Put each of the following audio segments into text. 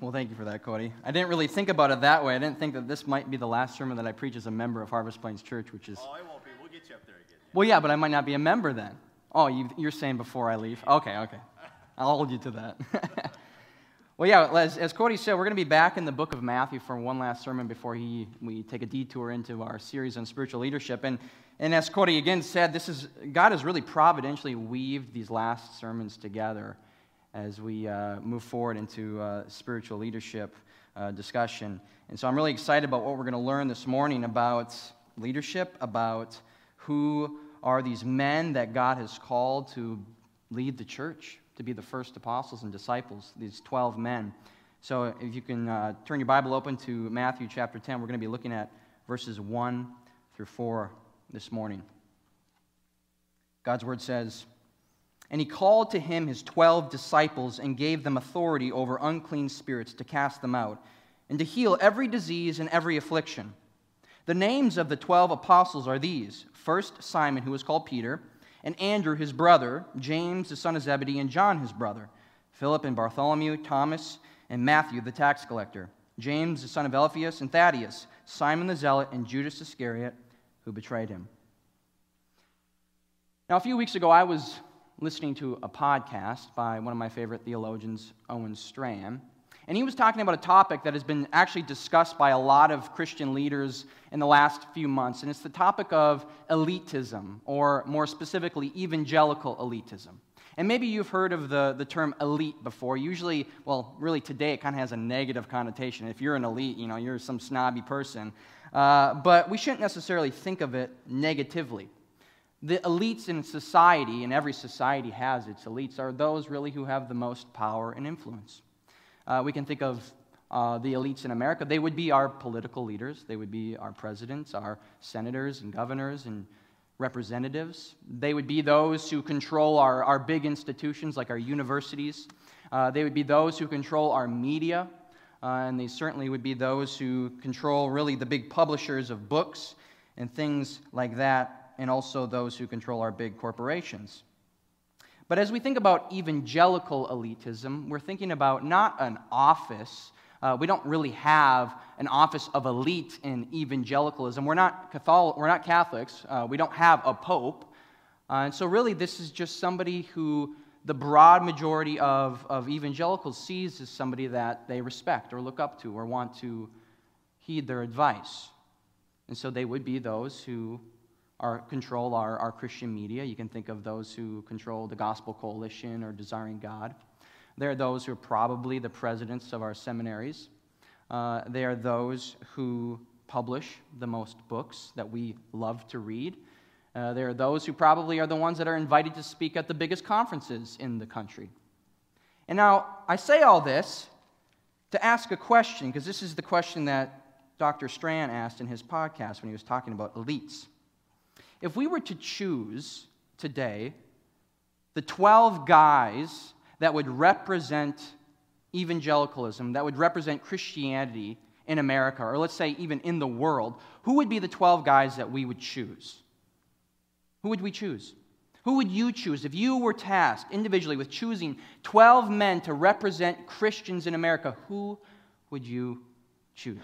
Well, thank you for that, Cody. I didn't really think about it that way. I didn't think that this might be the last sermon that I preach as a member of Harvest Plains Church, which is... Oh, I won't be. We'll get you up there again. Yeah. Well, yeah, but I might not be a member then. Oh, you're saying before I leave. Okay. I'll hold you to that. Well, yeah, as Cody said, we're going to be back in the book of Matthew for one last sermon before we take a detour into our series on spiritual leadership. And as Cody again said, God has really providentially weaved these last sermons together as we move forward into spiritual leadership discussion. And so I'm really excited about what we're going to learn this morning about leadership, about who are these men that God has called to lead the church, to be the first apostles and disciples, these 12 men. So if you can turn your Bible open to Matthew chapter 10, we're going to be looking at verses 1 through 4 this morning. God's word says, "And he called to him his 12 disciples and gave them authority over unclean spirits to cast them out and to heal every disease and every affliction. The names of the 12 apostles are these: first, Simon, who was called Peter, and Andrew, his brother, James, the son of Zebedee, and John, his brother, Philip and Bartholomew, Thomas, and Matthew, the tax collector, James, the son of Alphaeus, and Thaddeus, Simon the Zealot, and Judas Iscariot, who betrayed him." Now, a few weeks ago, I was listening to a podcast by one of my favorite theologians, Owen Strahan, and he was talking about a topic that has been actually discussed by a lot of Christian leaders in the last few months, and it's the topic of elitism, or more specifically, evangelical elitism. And maybe you've heard of the term elite before. Usually, well, really today, it kind of has a negative connotation. If you're an elite, you know, you're some snobby person. But we shouldn't necessarily think of it negatively. The elites in society, and every society has its elites, are those really who have the most power and influence. We can think of the elites in America. They would be our political leaders. They would be our presidents, our senators and governors and representatives. They would be those who control our big institutions like our universities. They would be those who control our media. And they certainly would be those who control really the big publishers of books and things like that, and also those who control our big corporations. But as we think about evangelical elitism, we're thinking about not an office. We don't really have an office of elite in evangelicalism. We're not Catholics. We don't have a pope. And so really this is just somebody who the broad majority of evangelicals sees as somebody that they respect or look up to or want to heed their advice. And so they would be those who control our Christian media. You can think of those who control the Gospel Coalition or Desiring God. They are those who are probably the presidents of our seminaries. They are those who publish the most books that we love to read. They are those who probably are the ones that are invited to speak at the biggest conferences in the country. And now, I say all this to ask a question, because this is the question that Dr. Strahan asked in his podcast when he was talking about elites. If we were to choose today the 12 guys that would represent evangelicalism, that would represent Christianity in America, or let's say even in the world, who would be the 12 guys that we would choose? Who would we choose? Who would you choose if you were tasked individually with choosing 12 men to represent Christians in America? Who would you choose?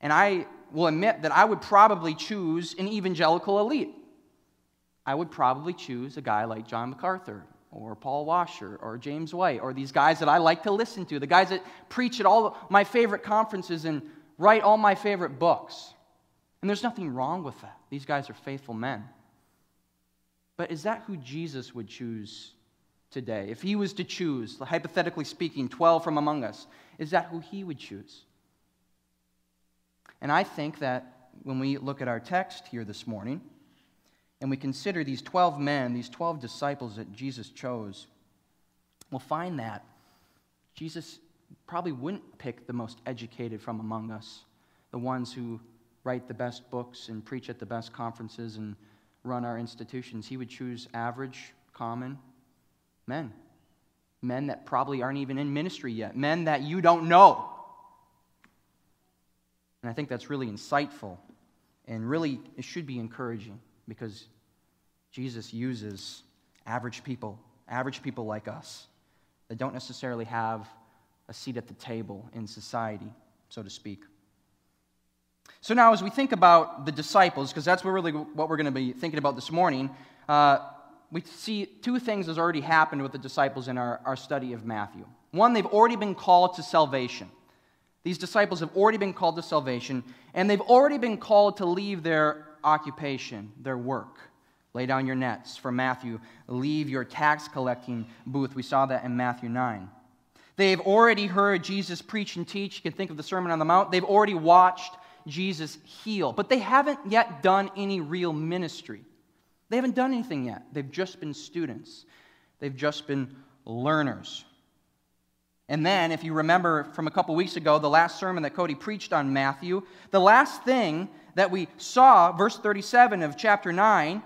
And I will admit that I would probably choose an evangelical elite. I would probably choose a guy like John MacArthur or Paul Washer or James White or these guys that I like to listen to, the guys that preach at all my favorite conferences and write all my favorite books. And there's nothing wrong with that. These guys are faithful men. But is that who Jesus would choose today? If he was to choose, hypothetically speaking, 12 from among us, is that who he would choose? And I think that when we look at our text here this morning, and we consider these 12 men, these 12 disciples that Jesus chose, we'll find that Jesus probably wouldn't pick the most educated from among us, the ones who write the best books and preach at the best conferences and run our institutions. He would choose average, common men, men that probably aren't even in ministry yet, men that you don't know. And I think that's really insightful, and really it should be encouraging, because Jesus uses average people like us that don't necessarily have a seat at the table in society, so to speak. So now as we think about the disciples, because that's really what we're going to be thinking about this morning, we see two things that's already happened with the disciples in our study of Matthew. One, they've already been called to salvation. These disciples have already been called to salvation, and they've already been called to leave their occupation, their work. Lay down your nets for Matthew. Leave your tax collecting booth. We saw that in Matthew 9. They've already heard Jesus preach and teach. You can think of the Sermon on the Mount. They've already watched Jesus heal, but they haven't yet done any real ministry. They haven't done anything yet. They've just been students. They've just been learners. And then, if you remember from a couple weeks ago, the last sermon that Cody preached on Matthew, the last thing that we saw, verse 37 of chapter 9,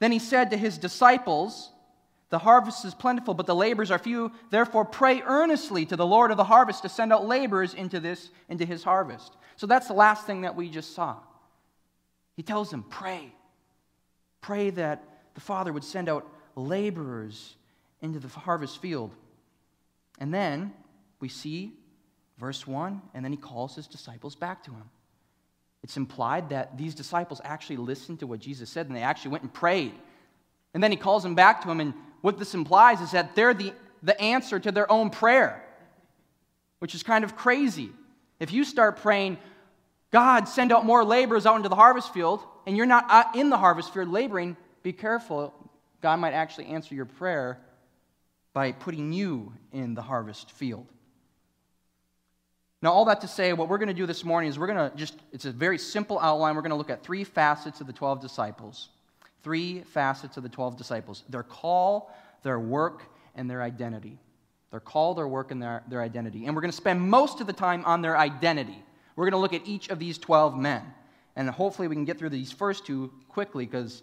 then he said to his disciples, "The harvest is plentiful, but the laborers are few. Therefore, pray earnestly to the Lord of the harvest to send out laborers into his harvest." So that's the last thing that we just saw. He tells them, pray. Pray that the Father would send out laborers into the harvest field. And then we see verse 1, and then he calls his disciples back to him. It's implied that these disciples actually listened to what Jesus said, and they actually went and prayed. And then he calls them back to him, and what this implies is that they're the answer to their own prayer, which is kind of crazy. If you start praying, God, send out more laborers out into the harvest field, and you're not in the harvest field laboring, be careful. God might actually answer your prayer by putting you in the harvest field. Now, all that to say, what we're going to do this morning is we're going to just, it's a very simple outline. We're going to look at three facets of the 12 disciples. Three facets of the 12 disciples. Their call, their work, and their identity. Their call, their work, and their identity. And we're going to spend most of the time on their identity. We're going to look at each of these 12 men. And hopefully we can get through these first two quickly, because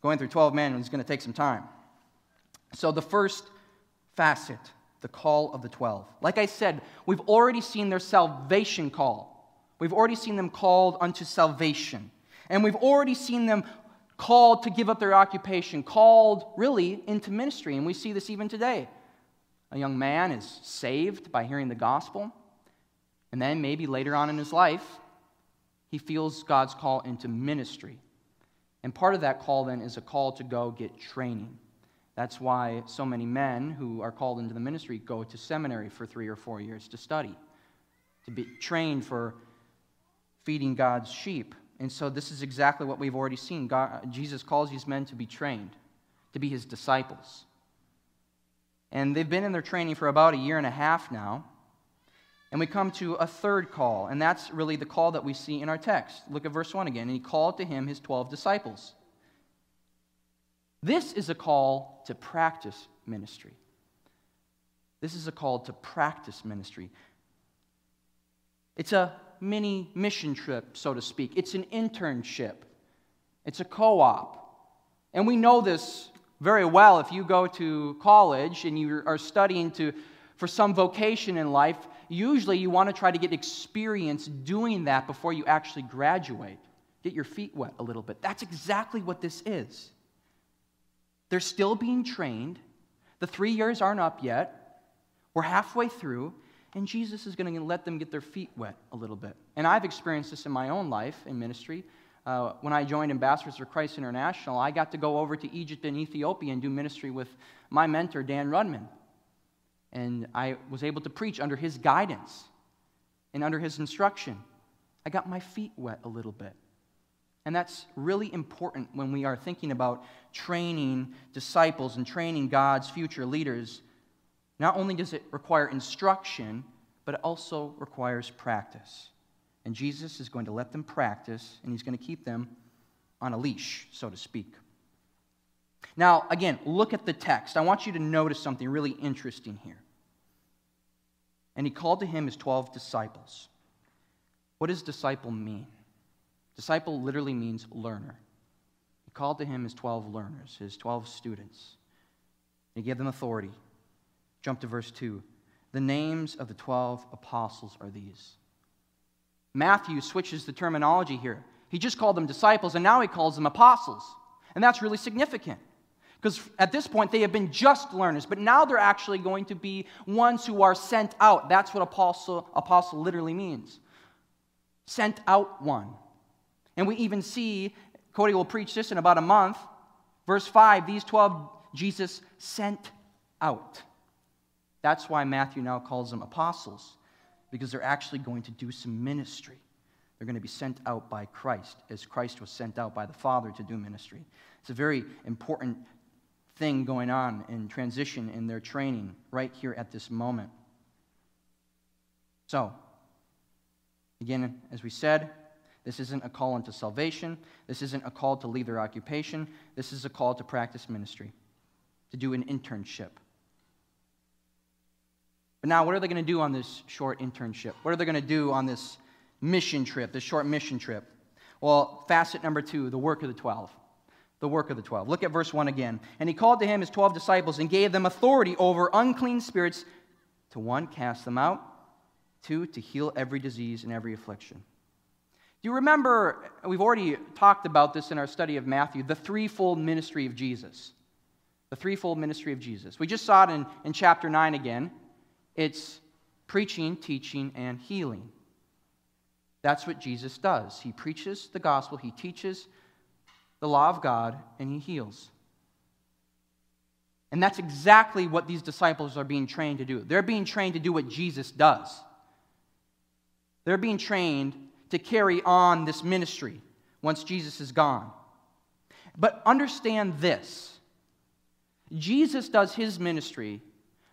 going through 12 men is going to take some time. So the first facet, the call of the 12. Like I said, we've already seen their salvation call. We've already seen them called unto salvation. And we've already seen them called to give up their occupation, called really into ministry. And we see this even today. A young man is saved by hearing the gospel. And then maybe later on in his life, he feels God's call into ministry. And part of that call then is a call to go get training. That's why so many men who are called into the ministry go to seminary for 3 or 4 years to study, to be trained for feeding God's sheep. And so this is exactly what we've already seen. Jesus calls these men to be trained, to be his disciples. And they've been in their training for about 1.5 years now. And we come to a third call, and that's really the call that we see in our text. Look at verse 1 again. "And he called to him his 12 disciples." This is a call to practice ministry. This is a call to practice ministry. It's a mini mission trip, so to speak. It's an internship. It's a co-op. And we know this very well. If you go to college and you are studying for some vocation in life, usually you want to try to get experience doing that before you actually graduate. Get your feet wet a little bit. That's exactly what this is. They're still being trained. The 3 years aren't up yet. We're halfway through, and Jesus is going to let them get their feet wet a little bit. And I've experienced this in my own life, in ministry. When I joined Ambassadors for Christ International, I got to go over to Egypt and Ethiopia and do ministry with my mentor, Dan Rudman. And I was able to preach under his guidance and under his instruction. I got my feet wet a little bit. And that's really important when we are thinking about training disciples and training God's future leaders. Not only does it require instruction, but it also requires practice. And Jesus is going to let them practice, and he's going to keep them on a leash, so to speak. Now, again, look at the text. I want you to notice something really interesting here. "And he called to him his 12 disciples." What does disciple mean? Disciple literally means learner. He called to him his 12 learners, his 12 students. He gave them authority. Jump to verse 2. "The names of the 12 apostles are these." Matthew switches the terminology here. He just called them disciples, and now he calls them apostles. And that's really significant. Because at this point, they have been just learners, but now they're actually going to be ones who are sent out. That's what apostle literally means. Sent out one. And we even see, Cody will preach this in about a month, verse 5, these 12 Jesus sent out. That's why Matthew now calls them apostles, because they're actually going to do some ministry. They're going to be sent out by Christ, as Christ was sent out by the Father to do ministry. It's a very important thing going on in transition in their training right here at this moment. So, again, as we said, this isn't a call into salvation. This isn't a call to leave their occupation. This is a call to practice ministry, to do an internship. But now, what are they going to do on this short internship? What are they going to do on this mission trip, this short mission trip? Well, facet number 2, the work of the 12. The work of the 12. Look at verse 1 again. And he called to him his 12 disciples and gave them authority over unclean spirits to, 1, cast them out, 2, to heal every disease and every affliction. Do you remember, we've already talked about this in our study of Matthew, the threefold ministry of Jesus. The threefold ministry of Jesus. We just saw it in chapter 9 again. It's preaching, teaching, and healing. That's what Jesus does. He preaches the gospel, he teaches the law of God, and he heals. And that's exactly what these disciples are being trained to do. They're being trained to do what Jesus does. They're being trained to carry on this ministry once Jesus is gone. But understand this. Jesus does his ministry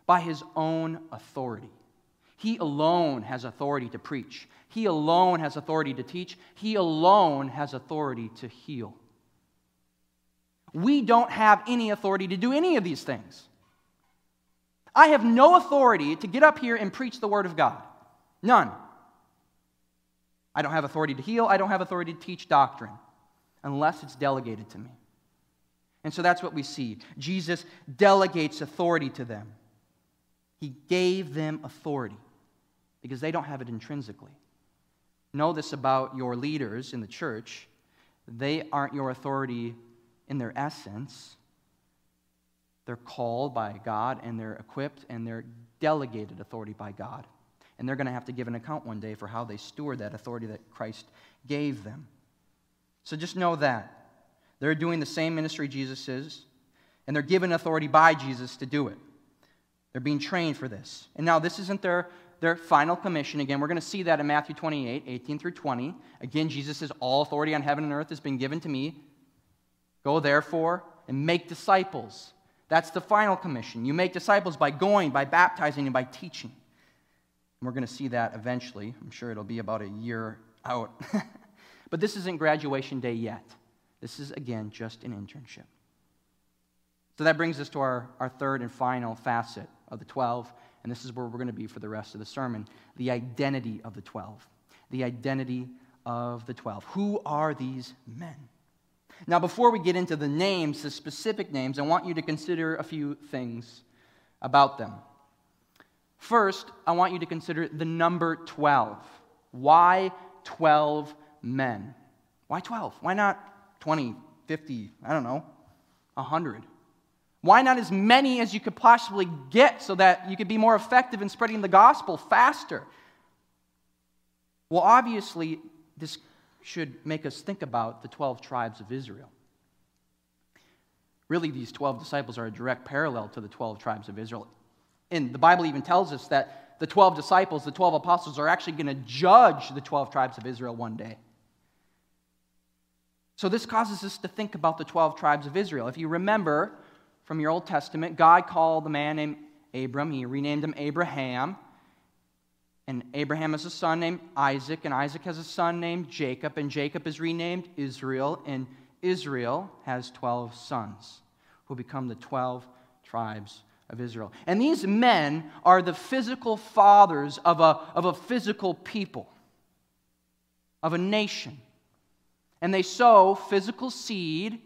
by his own authority. He alone has authority to preach. He alone has authority to teach. He alone has authority to heal. We don't have any authority to do any of these things. I have no authority to get up here and preach the Word of God. None. I don't have authority to heal. I don't have authority to teach doctrine unless it's delegated to me. And so that's what we see. Jesus delegates authority to them. He gave them authority because they don't have it intrinsically. Know this about your leaders in the church. They aren't your authority in their essence. They're called by God, and they're equipped, and they're delegated authority by God. And they're going to have to give an account one day for how they steward that authority that Christ gave them. So just know that. They're doing the same ministry Jesus is, and they're given authority by Jesus to do it. They're being trained for this. And now this isn't their final commission. Again, we're going to see that in Matthew 28, 18 through 20. Again, Jesus says, all authority on heaven and earth has been given to me. Go, therefore, and make disciples. That's the final commission. You make disciples by going, by baptizing, and by teaching. And we're going to see that eventually. I'm sure it'll be about a year out. But this isn't graduation day yet. This is, again, just an internship. So that brings us to our third and final facet of the 12, and this is where we're going to be for the rest of the sermon, the identity of the 12. The identity of the 12. Who are these men? Now, before we get into the names, the specific names, I want you to consider a few things about them. First, I want you to consider the number 12. Why 12 men? Why 12? Why not 20, 50, I don't know, 100? Why not as many as you could possibly get so that you could be more effective in spreading the gospel faster? Well, obviously, this should make us think about the 12 tribes of Israel. Really, these 12 disciples are a direct parallel to the 12 tribes of Israel. And the Bible even tells us that the 12 disciples, the 12 apostles, are actually going to judge the 12 tribes of Israel one day. So this causes us to think about the 12 tribes of Israel. If you remember from your Old Testament, God called a man named Abram. He renamed him Abraham. And Abraham has a son named Isaac, and Isaac has a son named Jacob, and Jacob is renamed Israel, and Israel has 12 sons who become the 12 tribes of Israel. And these men are the physical fathers of a physical people, of a nation. And they sow physical seed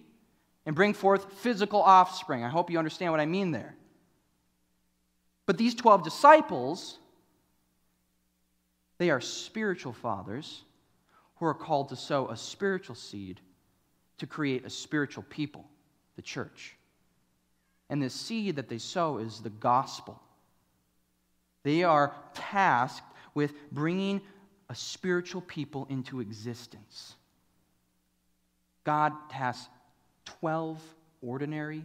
and bring forth physical offspring. I hope you understand what I mean there. But these 12 disciples, they are spiritual fathers who are called to sow a spiritual seed to create a spiritual people, the church. And the seed that they sow is the gospel. They are tasked with bringing a spiritual people into existence. God tasks 12 ordinary,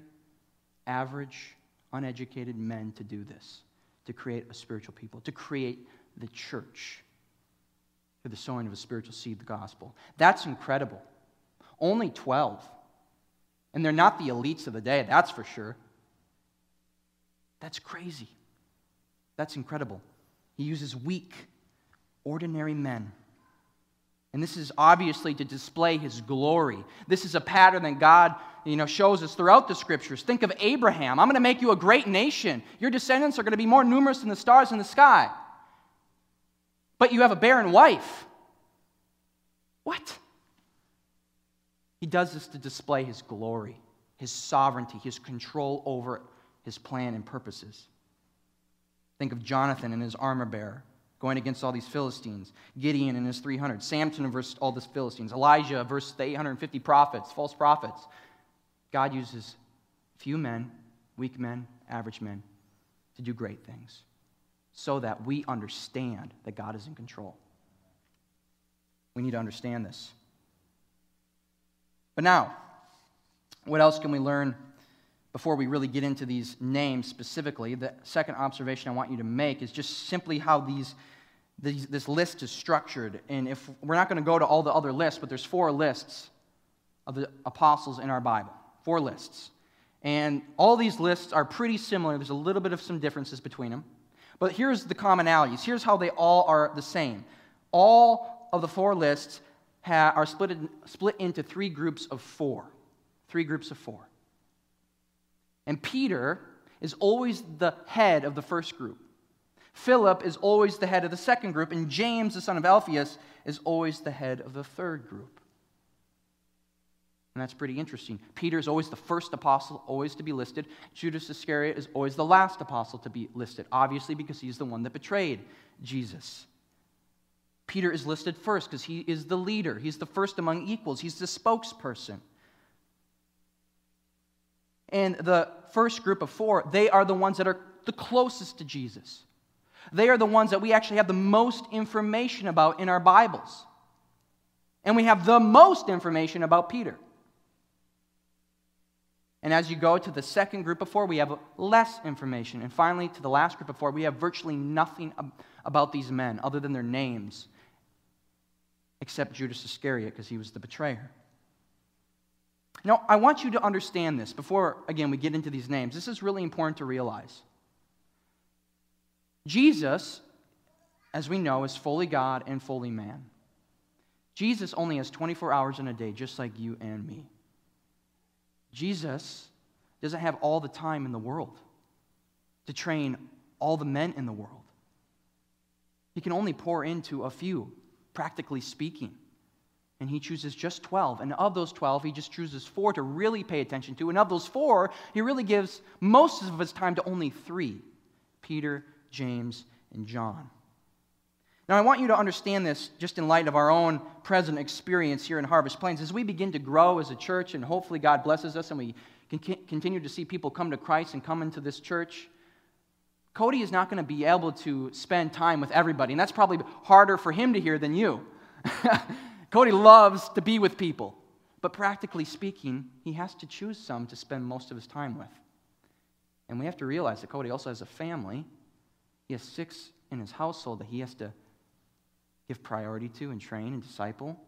average, uneducated men to do this, to create a spiritual people, to create the church through the sowing of a spiritual seed, the gospel. That's incredible. Only 12. And they're not the elites of the day, that's for sure. That's crazy. That's incredible. He uses weak, ordinary men. And this is obviously to display his glory. This is a pattern that God, shows us throughout the Scriptures. Think of Abraham. I'm going to make you a great nation. Your descendants are going to be more numerous than the stars in the sky. But you have a barren wife. What? He does this to display his glory, his sovereignty, his control over his plan and purposes. Think of Jonathan and his armor bearer, going against all these Philistines, Gideon and his 300, Samson versus all the Philistines, Elijah versus the 850 prophets, false prophets. God uses few men, weak men, average men, to do great things so that we understand that God is in control. We need to understand this. But now, what else can we learn before we really get into these names specifically? The second observation I want you to make is just simply how this list is structured. And if we're not going to go to all the other lists, but there's 4 lists of the apostles in our Bible. 4 lists. And all these lists are pretty similar. There's a little bit of some differences between them. But here's the commonalities. Here's how they all are the same. All of the 4 lists are split into 3 groups of 4. 3 groups of 4. And Peter is always the head of the first group. Philip is always the head of the second group. And James, the son of Alphaeus, is always the head of the third group. And that's pretty interesting. Peter is always the first apostle, always to be listed. Judas Iscariot is always the last apostle to be listed, obviously because he's the one that betrayed Jesus. Peter is listed first because he is the leader. He's the first among equals. He's the spokesperson. And the first group of 4, they are the ones that are the closest to Jesus. They are the ones that we actually have the most information about in our Bibles. And we have the most information about Peter. And as you go to the second group of 4, we have less information. And finally, to the last group of 4, we have virtually nothing about these men other than their names, except Judas Iscariot, because he was the betrayer. Now, I want you to understand this before, again, we get into these names. This is really important to realize. Jesus, as we know, is fully God and fully man. Jesus only has 24 hours in a day, just like you and me. Jesus doesn't have all the time in the world to train all the men in the world. He can only pour into a few, practically speaking. And he chooses just 12. And of those 12, he just chooses 4 to really pay attention to. And of those 4, he really gives most of his time to only 3. Peter, James, and John. Now, I want you to understand this just in light of our own present experience here in Harvest Plains. As we begin to grow as a church, and hopefully God blesses us and we can continue to see people come to Christ and come into this church, Cody is not going to be able to spend time with everybody. And that's probably harder for him to hear than you. Cody loves to be with people, but practically speaking, he has to choose some to spend most of his time with. And we have to realize that Cody also has a family. He has 6 in his household that he has to give priority to and train and disciple.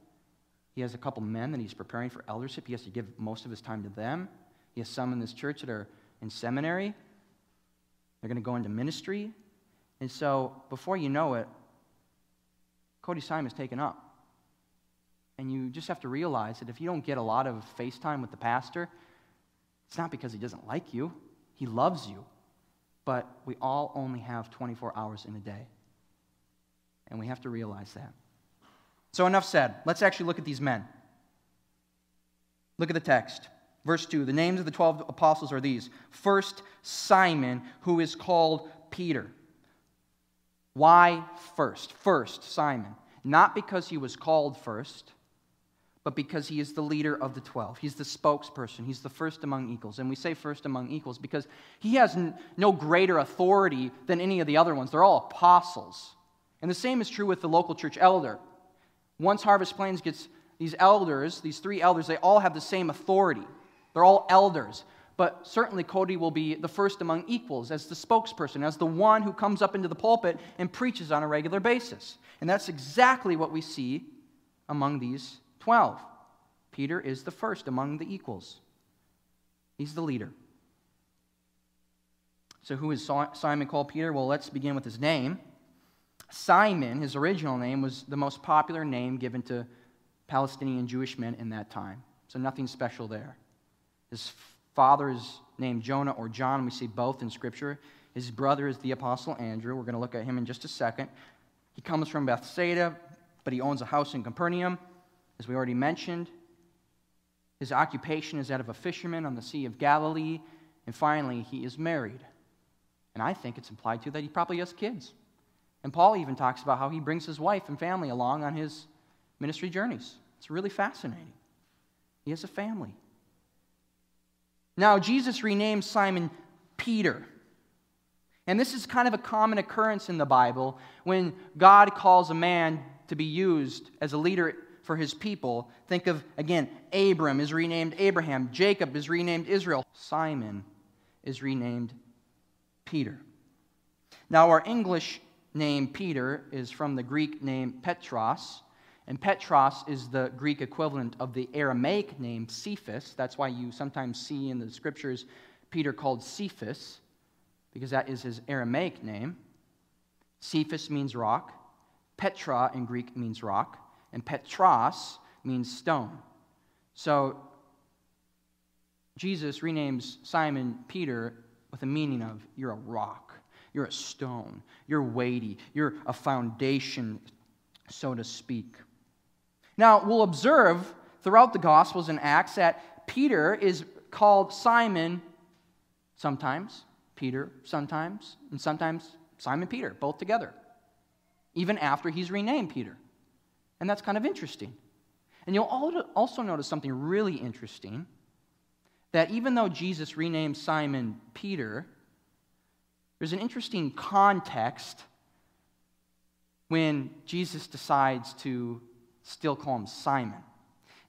He has a couple men that he's preparing for eldership. He has to give most of his time to them. He has some in this church that are in seminary. They're going to go into ministry. And so, before you know it, Cody's time is taken up. And you just have to realize that if you don't get a lot of FaceTime with the pastor, it's not because he doesn't like you. He loves you. But we all only have 24 hours in a day. And we have to realize that. So enough said. Let's actually look at these men. Look at the text. Verse 2, the names of the 12 apostles are these. First, Simon, who is called Peter. Why first? First, Simon. Not because he was called first, but because he is the leader of the 12. He's the spokesperson. He's the first among equals. And we say first among equals because he has no greater authority than any of the other ones. They're all apostles. And the same is true with the local church elder. Once Harvest Plains gets these elders, these three elders, they all have the same authority. They're all elders. But certainly Cody will be the first among equals as the spokesperson, as the one who comes up into the pulpit and preaches on a regular basis. And that's exactly what we see among these 12. Peter is the first among the equals. He's the leader. So who is Simon called Peter? Well, let's begin with his name. Simon, his original name, was the most popular name given to Palestinian Jewish men in that time. So nothing special there. His father is named Jonah or John. We see both in Scripture. His brother is the Apostle Andrew. We're going to look at him in just a second. He comes from Bethsaida, but he owns a house in Capernaum, as we already mentioned. His occupation is that of a fisherman on the Sea of Galilee. And finally, he is married. And I think it's implied, too, that he probably has kids. And Paul even talks about how he brings his wife and family along on his ministry journeys. It's really fascinating. He has a family. Now, Jesus renamed Simon Peter. And this is kind of a common occurrence in the Bible. When God calls a man to be used as a leader for his people, think of, again, Abram is renamed Abraham. Jacob is renamed Israel. Simon is renamed Peter. Now, our English name Peter is from the Greek name Petros. And Petros is the Greek equivalent of the Aramaic name Cephas. That's why you sometimes see in the Scriptures Peter called Cephas, because that is his Aramaic name. Cephas means rock. Petra in Greek means rock. And Petros means stone. So Jesus renames Simon Peter with the meaning of, you're a rock, you're a stone, you're weighty, you're a foundation, so to speak. Now, we'll observe throughout the Gospels and Acts that Peter is called Simon sometimes, Peter sometimes, and sometimes Simon Peter, both together, even after he's renamed Peter. And that's kind of interesting. And you'll also notice something really interesting, that even though Jesus renamed Simon Peter, there's an interesting context when Jesus decides to still call him Simon.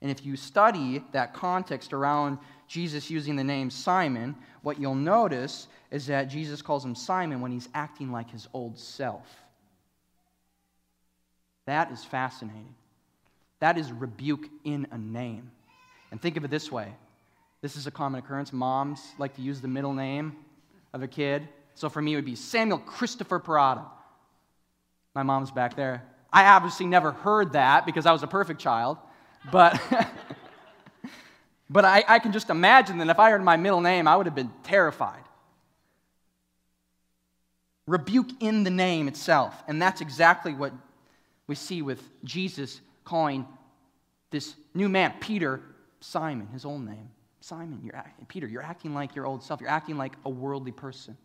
And if you study that context around Jesus using the name Simon, what you'll notice is that Jesus calls him Simon when he's acting like his old self. That is fascinating. That is rebuke in a name. And think of it this way. This is a common occurrence. Moms like to use the middle name of a kid. So for me, it would be Samuel Christopher Pirrotta. My mom's back there. I obviously never heard that because I was a perfect child. But, but I can just imagine that if I heard my middle name, I would have been terrified. Rebuke in the name itself. And that's exactly what we see with Jesus calling this new man, Peter, Simon, his old name. Simon, Peter, you're acting like your old self. You're acting like a worldly person.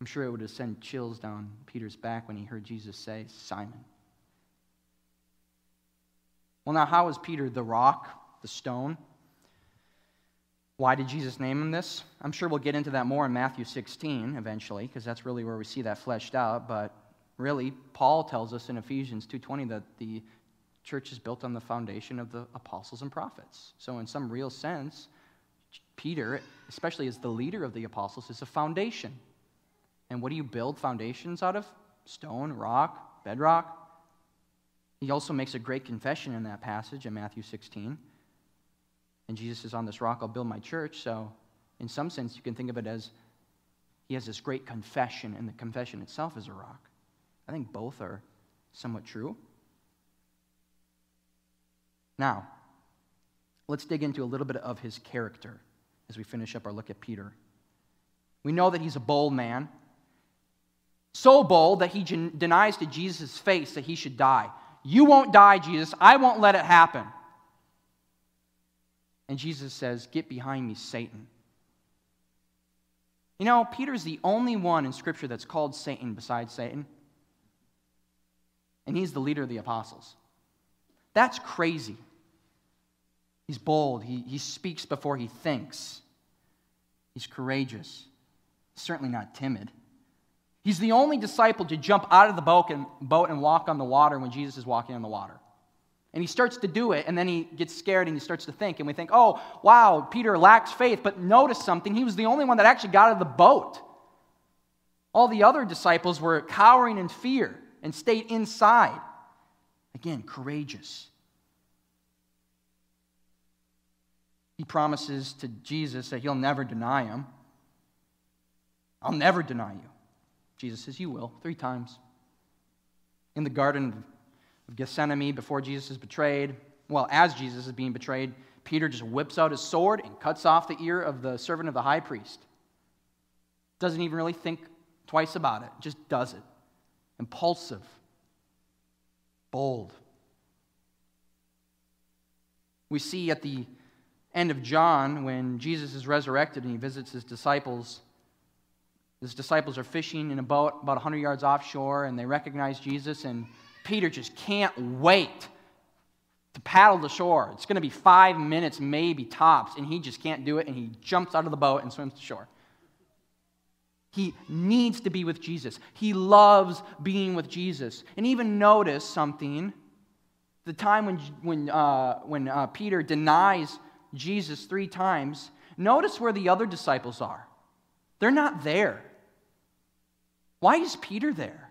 I'm sure it would have sent chills down Peter's back when he heard Jesus say, Simon. Well, now, how is Peter the rock, the stone? Why did Jesus name him this? I'm sure we'll get into that more in Matthew 16 eventually, because that's really where we see that fleshed out, but really, Paul tells us in Ephesians 2:20 that the church is built on the foundation of the apostles and prophets. So in some real sense, Peter, especially as the leader of the apostles, is a foundation. And what do you build foundations out of? Stone, rock, bedrock. He also makes a great confession in that passage in Matthew 16. And Jesus says, on this rock I'll build my church. So in some sense, you can think of it as he has this great confession, and the confession itself is a rock. I think both are somewhat true. Now, let's dig into a little bit of his character as we finish up our look at Peter. We know that he's a bold man, so bold that he denies to Jesus' face that he should die. You won't die, Jesus. I won't let it happen. And Jesus says, get behind me, Satan. You know, Peter's the only one in Scripture that's called Satan besides Satan. And he's the leader of the apostles. That's crazy. He's bold. He speaks before he thinks. He's courageous. He's certainly not timid. He's the only disciple to jump out of the boat and walk on the water when Jesus is walking on the water. And he starts to do it, and then he gets scared, and he starts to think. And we think, oh, wow, Peter lacks faith. But notice something. He was the only one that actually got out of the boat. All the other disciples were cowering in fear and stayed inside. Again, courageous. He promises to Jesus that he'll never deny him. I'll never deny you. Jesus says, you will, 3 times. In the Garden of Gethsemane, before Jesus is betrayed, well, as Jesus is being betrayed, Peter just whips out his sword and cuts off the ear of the servant of the high priest. Doesn't even really think twice about it, just does it. Impulsive, bold. We see at the end of John, when Jesus is resurrected and he visits his disciples, his disciples are fishing in a boat about 100 yards offshore, and they recognize Jesus, and Peter just can't wait to paddle to shore. It's going to be 5 minutes, maybe tops, and he just can't do it, and he jumps out of the boat and swims to shore. He needs to be with Jesus. He loves being with Jesus. And even notice something, the time when Peter denies Jesus 3 times, notice where the other disciples are. They're not there. Why is Peter there?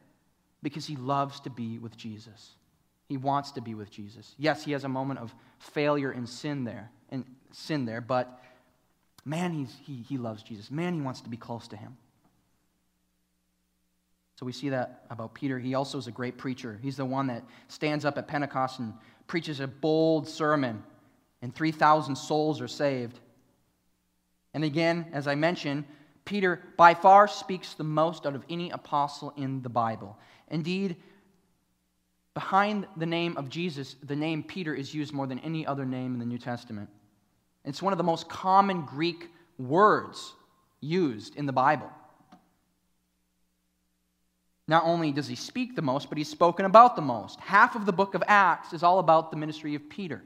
Because he loves to be with Jesus. He wants to be with Jesus. Yes, he has a moment of failure and sin there, but man, he loves Jesus. Man, he wants to be close to him. So we see that about Peter. He also is a great preacher. He's the one that stands up at Pentecost and preaches a bold sermon, and 3,000 souls are saved. And again, as I mentioned, Peter by far speaks the most out of any apostle in the Bible. Indeed, behind the name of Jesus, the name Peter is used more than any other name in the New Testament. It's one of the most common Greek words used in the Bible. Not only does he speak the most, but he's spoken about the most. Half of the book of Acts is all about the ministry of Peter.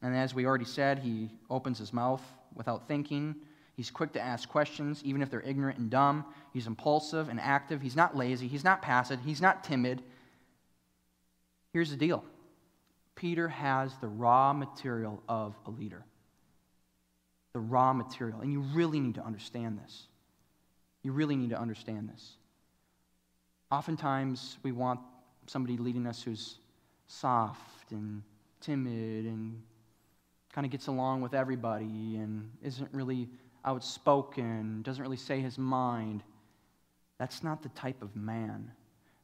And as we already said, he opens his mouth without thinking. He's quick to ask questions, even if they're ignorant and dumb. He's impulsive and active. He's not lazy. He's not passive. He's not timid. Here's the deal. Peter has the raw material of a leader. The raw material. And you really need to understand this. You really need to understand this. Oftentimes, we want somebody leading us who's soft and timid and kind of gets along with everybody and isn't really outspoken, doesn't really say his mind. That's not the type of man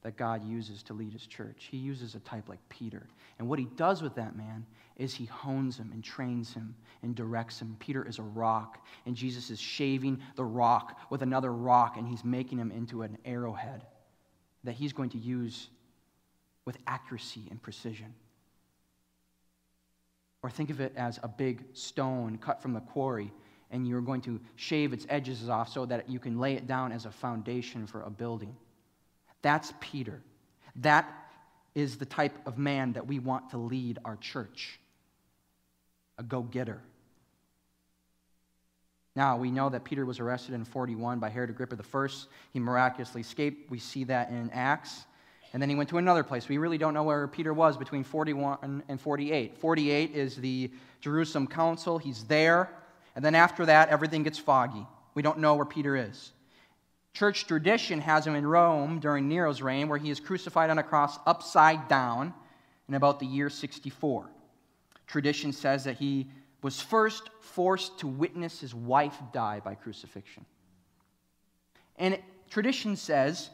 that God uses to lead his church. He uses a type like Peter. And what he does with that man is he hones him and trains him and directs him. Peter is a rock, and Jesus is shaving the rock with another rock, and he's making him into an arrowhead that he's going to use with accuracy and precision. Or think of it as a big stone cut from the quarry, and you're going to shave its edges off so that you can lay it down as a foundation for a building. That's Peter. That is the type of man that we want to lead our church. A go-getter. Now, we know that Peter was arrested in 41 by Herod Agrippa I. He miraculously escaped. We see that in Acts. And then he went to another place. We really don't know where Peter was between 41 and 48. 48 is the Jerusalem Council. He's there. And then after that, everything gets foggy. We don't know where Peter is. Church tradition has him in Rome during Nero's reign, where he is crucified on a cross upside down in about the year 64. Tradition says that he was first forced to witness his wife die by crucifixion. And tradition says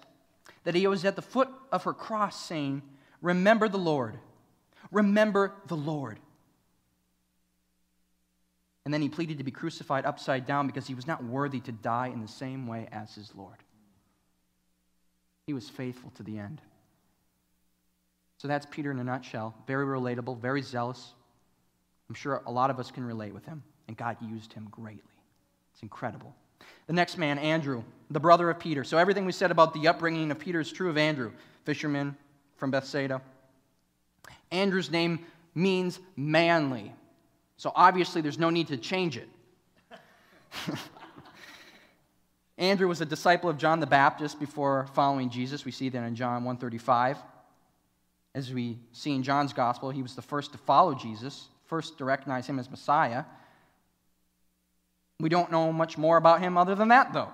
that he was at the foot of her cross saying, "Remember the Lord. Remember the Lord." And then he pleaded to be crucified upside down because he was not worthy to die in the same way as his Lord. He was faithful to the end. So that's Peter in a nutshell. Very relatable, very zealous. I'm sure a lot of us can relate with him. And God used him greatly. It's incredible. The next man, Andrew, the brother of Peter. So everything we said about the upbringing of Peter is true of Andrew, fisherman from Bethsaida. Andrew's name means manly. So obviously there's no need to change it. Andrew was a disciple of John the Baptist before following Jesus. We see that in John 1:35. As we see in John's gospel, he was the first to follow Jesus, first to recognize him as Messiah. We don't know much more about him other than that, though.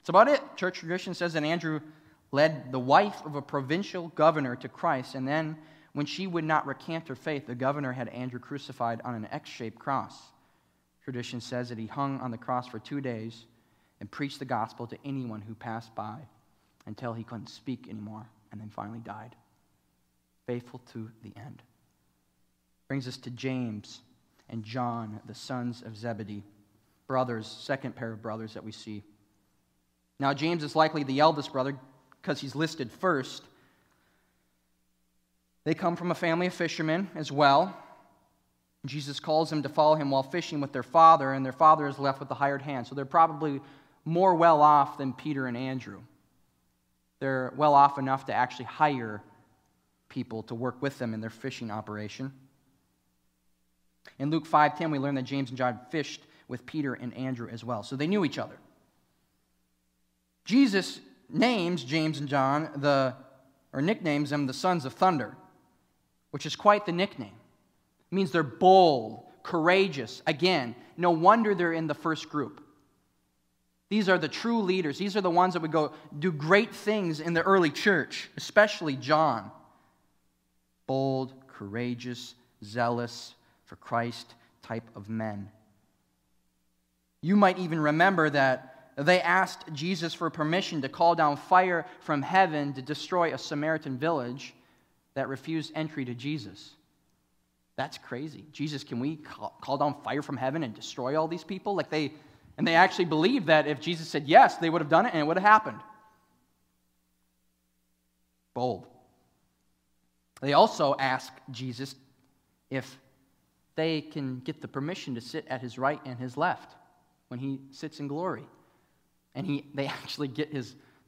That's about it. Church tradition says that Andrew led the wife of a provincial governor to Christ, and then when she would not recant her faith, the governor had Andrew crucified on an X-shaped cross. Tradition says that he hung on the cross for 2 days and preached the gospel to anyone who passed by until he couldn't speak anymore and then finally died. Faithful to the end. Brings us to James and John, the sons of Zebedee. Brothers, second pair of brothers that we see. Now James is likely the eldest brother because he's listed first. They come from a family of fishermen as well. Jesus calls them to follow him while fishing with their father, and their father is left with the hired hand. So they're probably more well off than Peter and Andrew. They're well off enough to actually hire people to work with them in their fishing operation. In Luke 5:10, we learn that James and John fished with Peter and Andrew as well. So they knew each other. Jesus names James and John nicknames them the sons of thunder, which is quite the nickname. It means they're bold, courageous. Again, no wonder they're in the first group. These are the true leaders. These are the ones that would go do great things in the early church, especially John. Bold, courageous, zealous for Christ type of men. You might even remember that they asked Jesus for permission to call down fire from heaven to destroy a Samaritan village that refused entry to Jesus. That's crazy. Jesus, can we call down fire from heaven and destroy all these people? And they actually believed that if Jesus said yes, they would have done it and it would have happened. Bold. They also ask Jesus if they can get the permission to sit at his right and his left when he sits in glory. And they actually get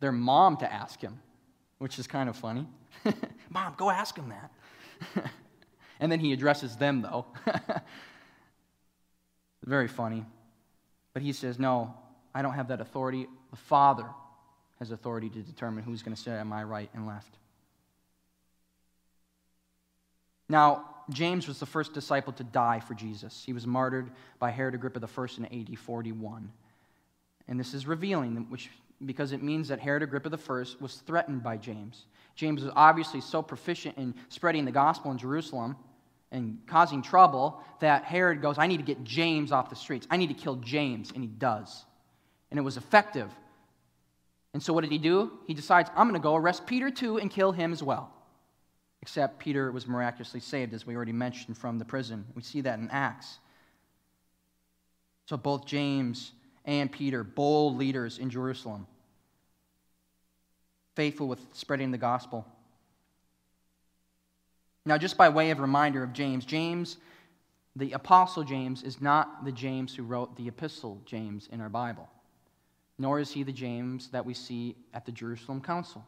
their mom to ask him, which is kind of funny. Mom, go ask him that. And then he addresses them, though. Very funny. But he says, no, I don't have that authority. The Father has authority to determine who's going to sit at my right and left. Now, James was the first disciple to die for Jesus. He was martyred by Herod Agrippa I in AD 41. And this is revealing, because it means that Herod Agrippa I was threatened by James. James was obviously so proficient in spreading the gospel in Jerusalem and causing trouble that Herod goes, I need to get James off the streets. I need to kill James, and he does. And it was effective. And so what did he do? He decides, I'm going to go arrest Peter too and kill him as well. Except Peter was miraculously saved, as we already mentioned, from the prison. We see that in Acts. So both James and Peter, bold leaders in Jerusalem, faithful with spreading the gospel. Now, just by way of reminder of James, the Apostle James, is not the James who wrote the Epistle James in our Bible, nor is he the James that we see at the Jerusalem Council.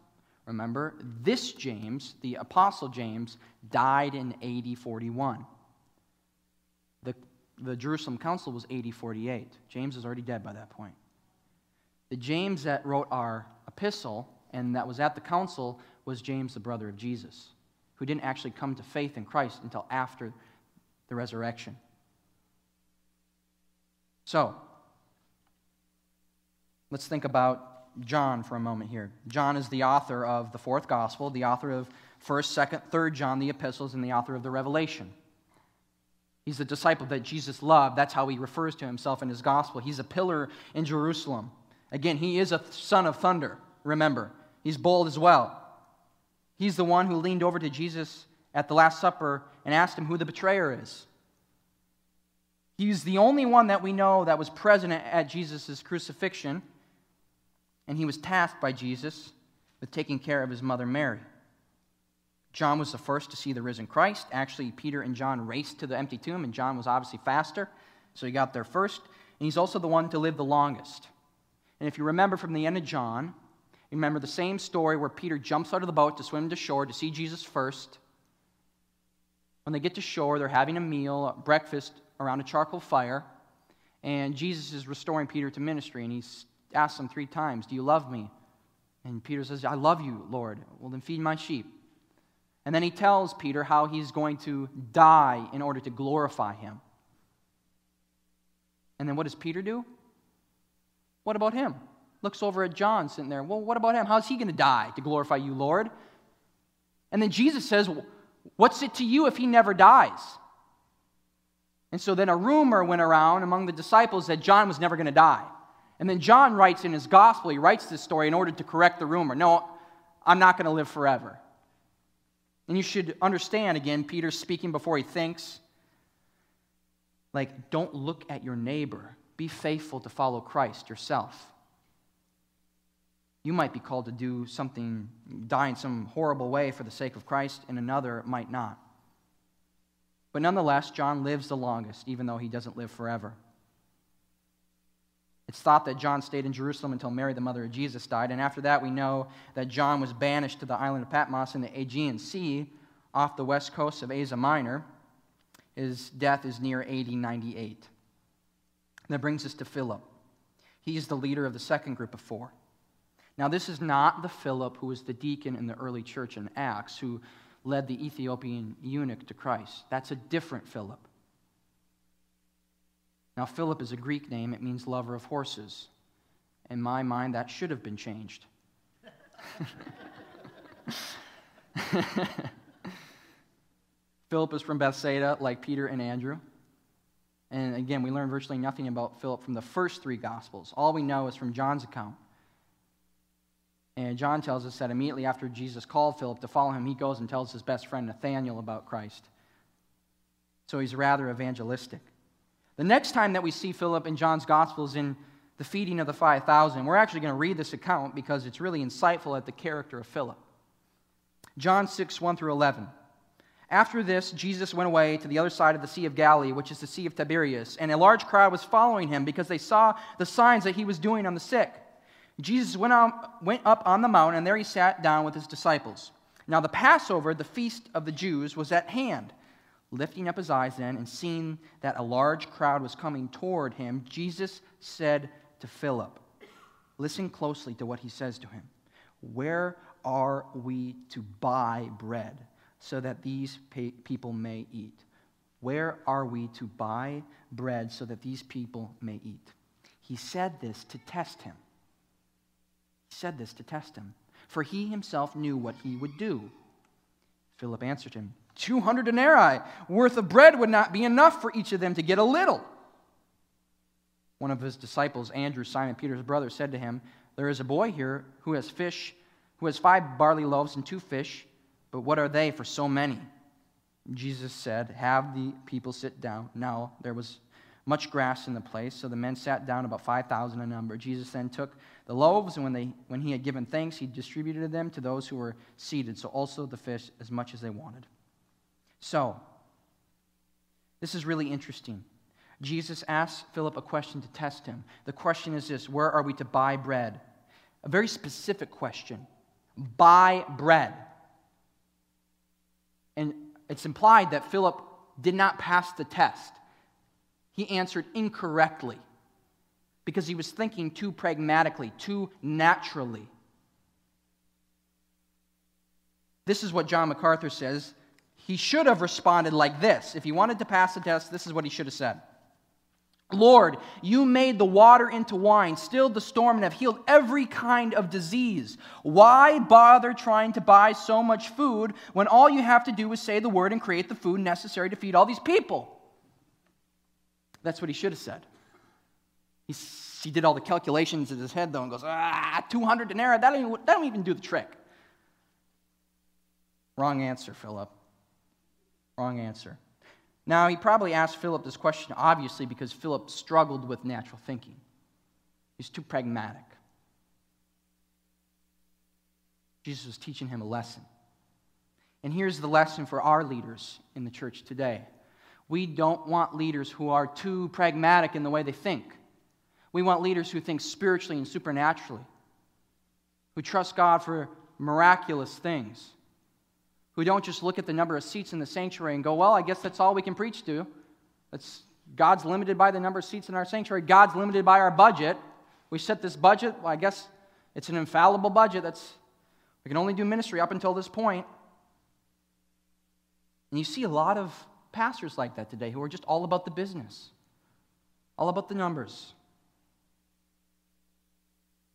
Remember, this James, the Apostle James, died in AD 41. The Jerusalem Council was AD 48. James was already dead by that point. The James that wrote our epistle and that was at the council was James, the brother of Jesus, who didn't actually come to faith in Christ until after the resurrection. So, let's think about John for a moment here. John is the author of the fourth gospel, the author of 1st, 2nd, 3rd John, the epistles, and the author of the Revelation. He's the disciple that Jesus loved. That's how he refers to himself in his gospel. He's a pillar in Jerusalem. Again, he is a son of thunder, remember. He's bold as well. He's the one who leaned over to Jesus at the Last Supper and asked him who the betrayer is. He's the only one that we know that was present at Jesus' crucifixion. And he was tasked by Jesus with taking care of his mother Mary. John was the first to see the risen Christ. Actually, Peter and John raced to the empty tomb, and John was obviously faster, so he got there first. And he's also the one to live the longest. And if you remember from the end of John, you remember the same story where Peter jumps out of the boat to swim to shore to see Jesus first. when they get to shore, they're having a meal, breakfast around a charcoal fire, and Jesus is restoring Peter to ministry, and he asks him 3 times, "Do you love me?" And Peter says, "I love you, Lord." "Well, then feed my sheep." And then he tells Peter how he's going to die in order to glorify him. And then what does Peter do? What about him? Looks over at John sitting there. "Well, what about him? How's he going to die to glorify you, Lord?" And then Jesus says, "What's it to you if he never dies?" And so then a rumor went around among the disciples that John was never going to die. And then John writes in his gospel, he writes this story in order to correct the rumor. "No, I'm not going to live forever." And you should understand, again, Peter's speaking before he thinks. Like, don't look at your neighbor. Be faithful to follow Christ yourself. You might be called to do something, die in some horrible way for the sake of Christ, and another might not. But nonetheless, John lives the longest, even though he doesn't live forever. It's thought that John stayed in Jerusalem until Mary, the mother of Jesus, died, and after that we know that John was banished to the island of Patmos in the Aegean Sea off the west coast of Asia Minor. His death is near AD 98. That brings us to Philip. He's the leader of the second group of 4. Now this is not the Philip who was the deacon in the early church in Acts, who led the Ethiopian eunuch to Christ. That's a different Philip. Now, Philip is a Greek name. It means lover of horses. In my mind, that should have been changed. Philip is from Bethsaida, like Peter and Andrew. And again, we learn virtually nothing about Philip from the first 3 Gospels. All we know is from John's account. And John tells us that immediately after Jesus called Philip to follow him, he goes and tells his best friend Nathanael about Christ. So he's rather evangelistic. The next time that we see Philip in John's Gospel is in the feeding of the 5,000. We're actually going to read this account because it's really insightful at the character of Philip. John 6:1-11. "After this, Jesus went away to the other side of the Sea of Galilee, which is the Sea of Tiberias, and a large crowd was following him because they saw the signs that he was doing on the sick. Jesus went up on the mountain, and there he sat down with his disciples. Now the Passover, the feast of the Jews, was at hand. Lifting up his eyes then, and seeing that a large crowd was coming toward him, Jesus said to Philip," listen closely to what he says to him, "Where are we to buy bread so that these people may eat?" Where are we to buy bread so that these people may eat? He said this to test him. For he himself knew what he would do. Philip answered him, 200 denarii worth of bread would not be enough for each of them to get a little." One of his disciples, Andrew, Simon Peter's brother, said to him, "There is a boy here who has 5 barley loaves and 2 fish, but what are they for so many?" Jesus said, "Have the people sit down." Now there was much grass in the place, so the men sat down, about 5,000 in number. Jesus then took the loaves, and when he had given thanks, he distributed them to those who were seated, so also the fish, as much as they wanted. So, this is really interesting. Jesus asks Philip a question to test him. The question is this, where are we to buy bread? A very specific question. Buy bread. And it's implied that Philip did not pass the test. He answered incorrectly because he was thinking too pragmatically, too naturally. This is what John MacArthur says. He should have responded like this. If he wanted to pass the test, this is what he should have said. "Lord, you made the water into wine, stilled the storm, and have healed every kind of disease. Why bother trying to buy so much food when all you have to do is say the word and create the food necessary to feed all these people?" That's what he should have said. He did all the calculations in his head, though, and goes, 200 denarii, that don't even do the trick. Wrong answer, Philip. Wrong answer. Now, he probably asked Philip this question, obviously, because Philip struggled with natural thinking. He's too pragmatic. Jesus was teaching him a lesson. And here's the lesson for our leaders in the church today. We don't want leaders who are too pragmatic in the way they think. We want leaders who think spiritually and supernaturally, who trust God for miraculous things, who don't just look at the number of seats in the sanctuary and go, well, I guess that's all we can preach to. God's limited by the number of seats in our sanctuary. God's limited by our budget. We set this budget. Well, I guess it's an infallible budget. We can only do ministry up until this point. And you see a lot of pastors like that today who are just all about the business, all about the numbers,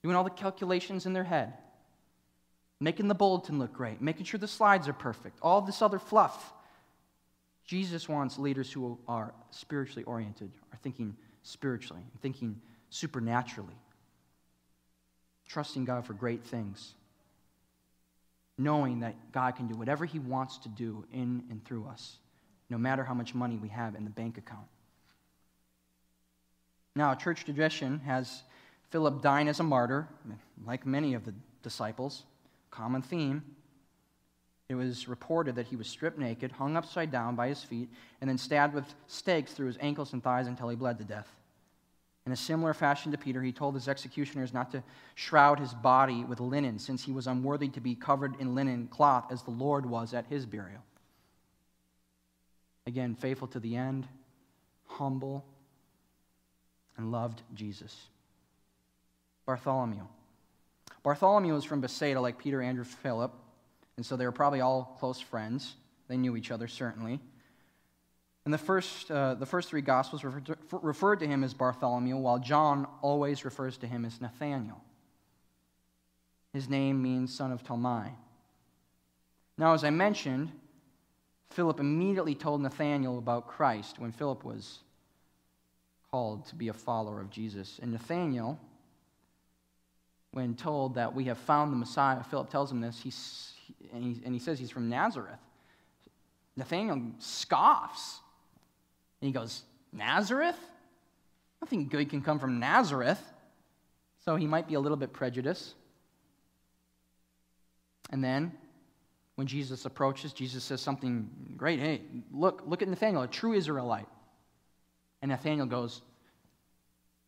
doing all the calculations in their head, making the bulletin look great, making sure the slides are perfect, all this other fluff. Jesus wants leaders who are spiritually oriented, are thinking spiritually, thinking supernaturally, trusting God for great things, knowing that God can do whatever He wants to do in and through us, no matter how much money we have in the bank account. Now, church tradition has Philip dying as a martyr, like many of the disciples, common theme. It was reported that he was stripped naked, hung upside down by his feet, and then stabbed with stakes through his ankles and thighs until he bled to death. In a similar fashion to Peter, he told his executioners not to shroud his body with linen, since he was unworthy to be covered in linen cloth, as the Lord was at his burial. Again, faithful to the end, humble, and loved Jesus. Bartholomew was from Bethsaida, like Peter, Andrew, Philip, and so they were probably all close friends. They knew each other, certainly. And the first three Gospels referred to him as Bartholomew, while John always refers to him as Nathanael. His name means son of Talmai. Now, as I mentioned, Philip immediately told Nathanael about Christ when Philip was called to be a follower of Jesus. And Nathanael, when told that we have found the Messiah, Philip tells him this, and he says he's from Nazareth. Nathanael scoffs. And he goes, Nazareth? Nothing good can come from Nazareth. So he might be a little bit prejudiced. And then, when Jesus approaches, Jesus says something great. Hey, look at Nathanael, a true Israelite. And Nathanael goes,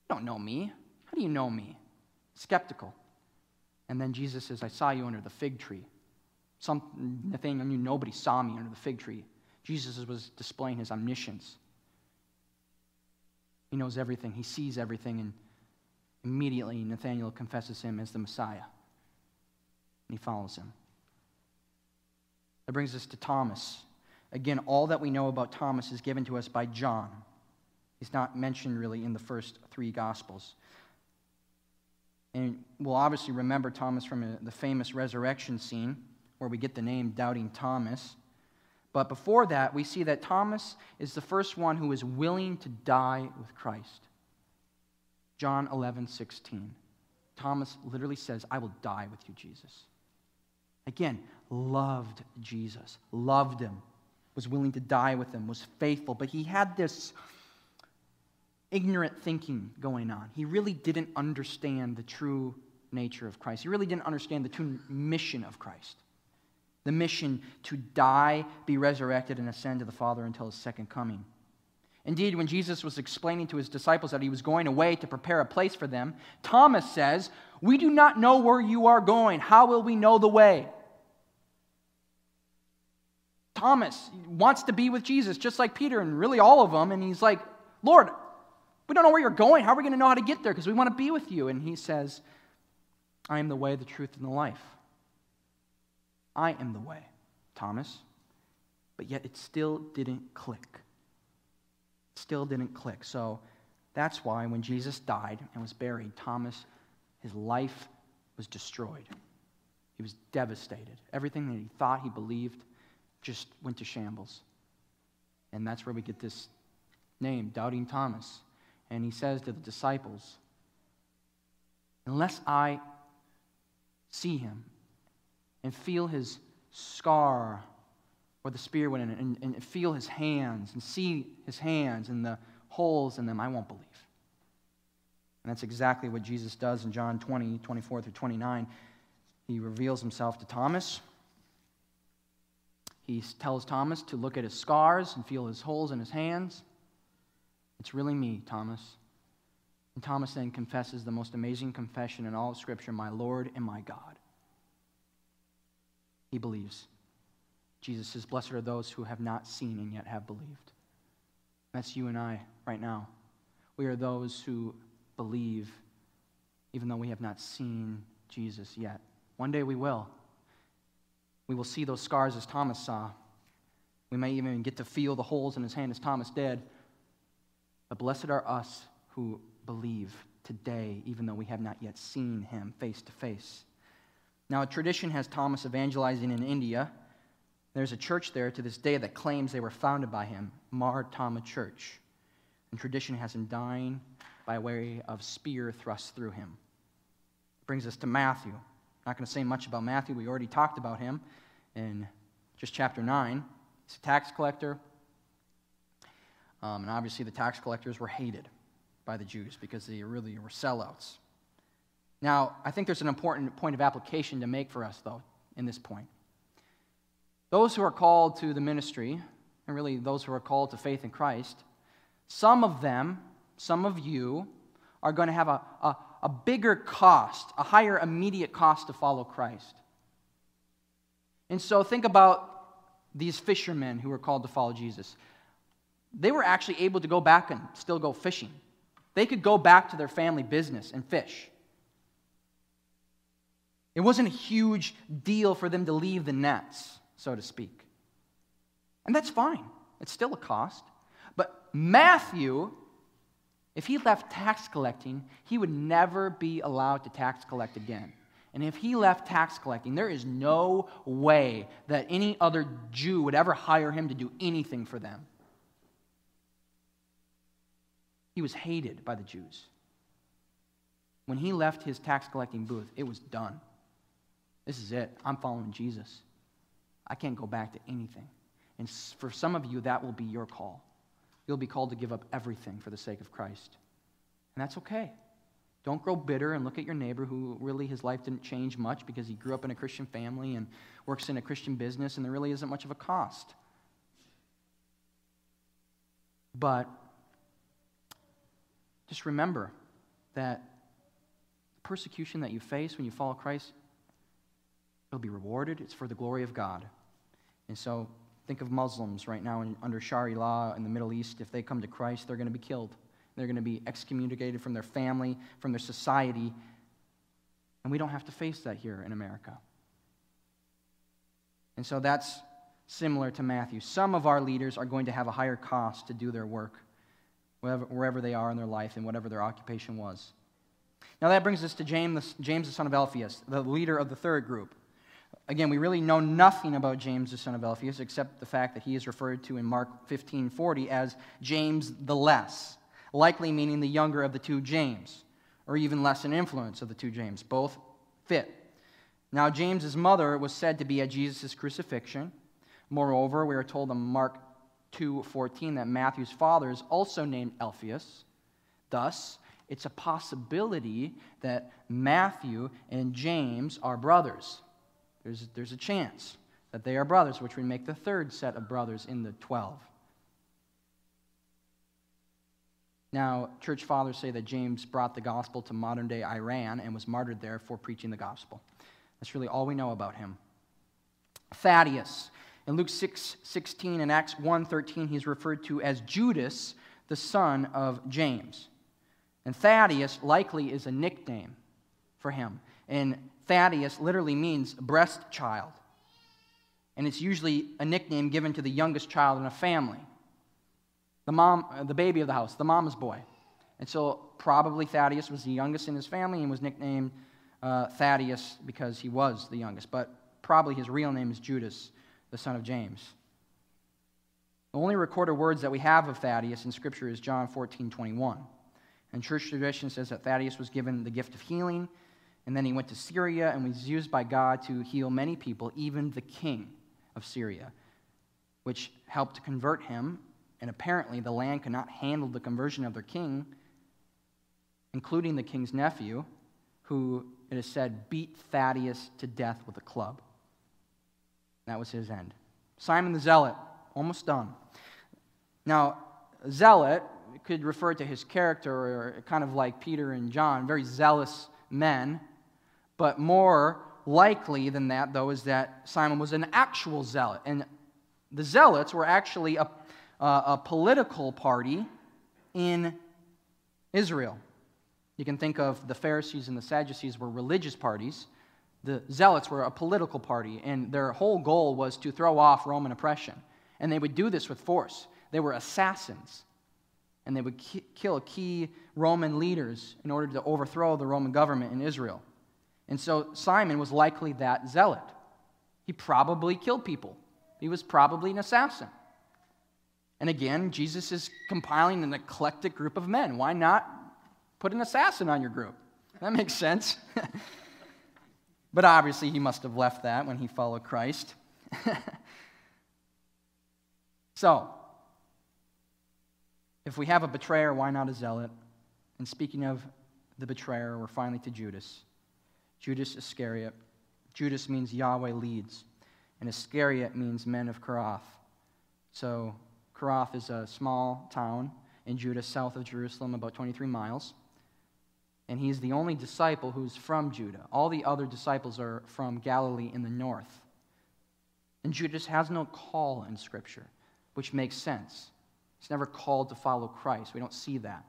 you don't know me. How do you know me? Skeptical. And then Jesus says, I saw you under the fig tree. Nathanael knew nobody saw me under the fig tree. Jesus was displaying his omniscience. He knows everything. He sees everything. And immediately Nathanael confesses him as the Messiah. And he follows him. That brings us to Thomas. Again, all that we know about Thomas is given to us by John. He's not mentioned really in the first three Gospels. And we'll obviously remember Thomas from the famous resurrection scene where we get the name Doubting Thomas. But before that, we see that Thomas is the first one who is willing to die with Christ. John 11:16. Thomas literally says, I will die with you, Jesus. Again, loved Jesus, loved him, was willing to die with him, was faithful. But he had this ignorant thinking going on. He really didn't understand the true nature of Christ. He really didn't understand the true mission of Christ. The mission to die, be resurrected, and ascend to the Father until His second coming. Indeed, when Jesus was explaining to His disciples that He was going away to prepare a place for them, Thomas says, we do not know where you are going. How will we know the way? Thomas wants to be with Jesus, just like Peter and really all of them, and he's like, Lord, we don't know where you're going. How are we going to know how to get there? Because we want to be with you. And He says, I am the way, the truth, and the life. I am the way, Thomas. But yet it still didn't click. So that's why when Jesus died and was buried, Thomas, his life was destroyed. He was devastated. Everything that he thought he believed just went to shambles. And that's where we get this name, Doubting Thomas. And he says to the disciples, unless I see him and feel his scar where the spear went in and feel his hands and see his hands and the holes in them, I won't believe. And that's exactly what Jesus does in John 20:24-29. He reveals himself to Thomas. He tells Thomas to look at his scars and feel his holes in his hands. It's really me, Thomas. And Thomas then confesses the most amazing confession in all of Scripture, my Lord and my God. He believes. Jesus says, blessed are those who have not seen and yet have believed. That's you and I right now. We are those who believe even though we have not seen Jesus yet. One day we will. We will see those scars as Thomas saw. We may even get to feel the holes in his hand as Thomas did. But blessed are us who believe today, even though we have not yet seen him face to face. Now, a tradition has Thomas evangelizing in India. There's a church there to this day that claims they were founded by him, Mar Thoma Church. And tradition has him dying by way of spear thrust through him. It brings us to Matthew. Not going to say much about Matthew. We already talked about him in just chapter 9. He's a tax collector. And obviously the tax collectors were hated by the Jews because they really were sellouts. Now, I think there's an important point of application to make for us, though, in this point. Those who are called to the ministry, and really those who are called to faith in Christ, some of them, some of you, are going to have a bigger cost, a higher immediate cost to follow Christ. And so think about these fishermen who were called to follow Jesus. They were actually able to go back and still go fishing. They could go back to their family business and fish. It wasn't a huge deal for them to leave the nets, so to speak. And that's fine. It's still a cost. But Matthew, if he left tax collecting, he would never be allowed to tax collect again. And if he left tax collecting, there is no way that any other Jew would ever hire him to do anything for them. He was hated by the Jews. When he left his tax collecting booth, it was done. This is it. I'm following Jesus. I can't go back to anything. And for some of you, that will be your call. You'll be called to give up everything for the sake of Christ. And that's okay. Don't grow bitter and look at your neighbor who really his life didn't change much because he grew up in a Christian family and works in a Christian business and there really isn't much of a cost. But just remember that persecution that you face when you follow Christ, it'll be rewarded. It's for the glory of God. And so think of Muslims right now under Sharia law in the Middle East. If they come to Christ, they're going to be killed. They're going to be excommunicated from their family, from their society. And we don't have to face that here in America. And so that's similar to Matthew. Some of our leaders are going to have a higher cost to do their work wherever they are in their life and whatever their occupation was. Now that brings us to James the son of Alphaeus, the leader of the third group. Again, we really know nothing about James the son of Alphaeus except the fact that he is referred to in Mark 15:40 as James the Less, likely meaning the younger of the two James, or even less in influence of the two James. Both fit. Now, James's mother was said to be at Jesus' crucifixion. Moreover, we are told in Mark 2:14 that Matthew's father is also named Alphaeus. Thus, it's a possibility that Matthew and James are brothers. There's a chance that they are brothers, which would make the third set of brothers in the 12. Now, church fathers say that James brought the gospel to modern-day Iran and was martyred there for preaching the gospel. That's really all we know about him. Thaddeus. In Luke 6:16 and Acts 1:13, he's referred to as Judas, the son of James. And Thaddeus likely is a nickname for him. And Thaddeus literally means breast child. And it's usually a nickname given to the youngest child in a family. The baby of the house, the mama's boy. And so probably Thaddeus was the youngest in his family and was nicknamed Thaddeus because he was the youngest. But probably his real name is Judas, the son of James. The only recorded words that we have of Thaddeus in Scripture is John 14:21. And church tradition says that Thaddeus was given the gift of healing, and then he went to Syria and was used by God to heal many people, even the king of Syria, which helped to convert him. And apparently the land could not handle the conversion of their king, including the king's nephew, who, it is said, beat Thaddeus to death with a club. That was his end. Simon the Zealot, almost done. Now, zealot could refer to his character, or kind of like Peter and John, very zealous men, but more likely than that, though, is that Simon was an actual zealot. And the Zealots were actually a political party in Israel. You can think of the Pharisees and the Sadducees were religious parties. The Zealots were a political party, and their whole goal was to throw off Roman oppression. And they would do this with force. They were assassins, and they would kill key Roman leaders in order to overthrow the Roman government in Israel. And so Simon was likely that zealot. He probably killed people. He was probably an assassin. And again, Jesus is compiling an eclectic group of men. Why not put an assassin on your group? That makes sense. But obviously, he must have left that when he followed Christ. So, if we have a betrayer, why not a zealot? And speaking of the betrayer, we're finally to Judas. Judas Iscariot. Judas means Yahweh leads, and Iscariot means men of Karath. So, Karath is a small town in Judah, south of Jerusalem, about 23 miles. And he's the only disciple who's from Judah. All the other disciples are from Galilee in the north. And Judas has no call in Scripture, which makes sense. He's never called to follow Christ. We don't see that.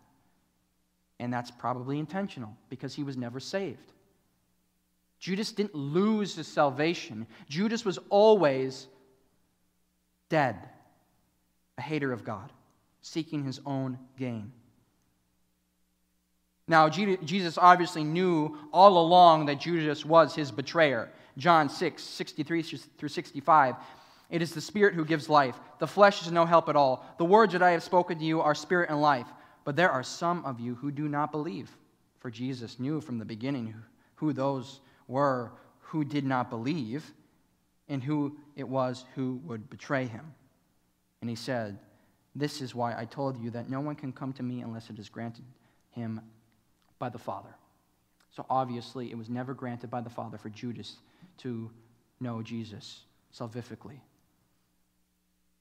And that's probably intentional, because he was never saved. Judas didn't lose his salvation. Judas was always dead, a hater of God, seeking his own gain. Now, Jesus obviously knew all along that Judas was his betrayer. John 6, 63 through 65, "It is the Spirit who gives life. The flesh is no help at all. The words that I have spoken to you are spirit and life. But there are some of you who do not believe." For Jesus knew from the beginning who those were who did not believe and who it was who would betray him. And he said, "This is why I told you that no one can come to me unless it is granted him by the Father." So obviously, it was never granted by the Father for Judas to know Jesus salvifically.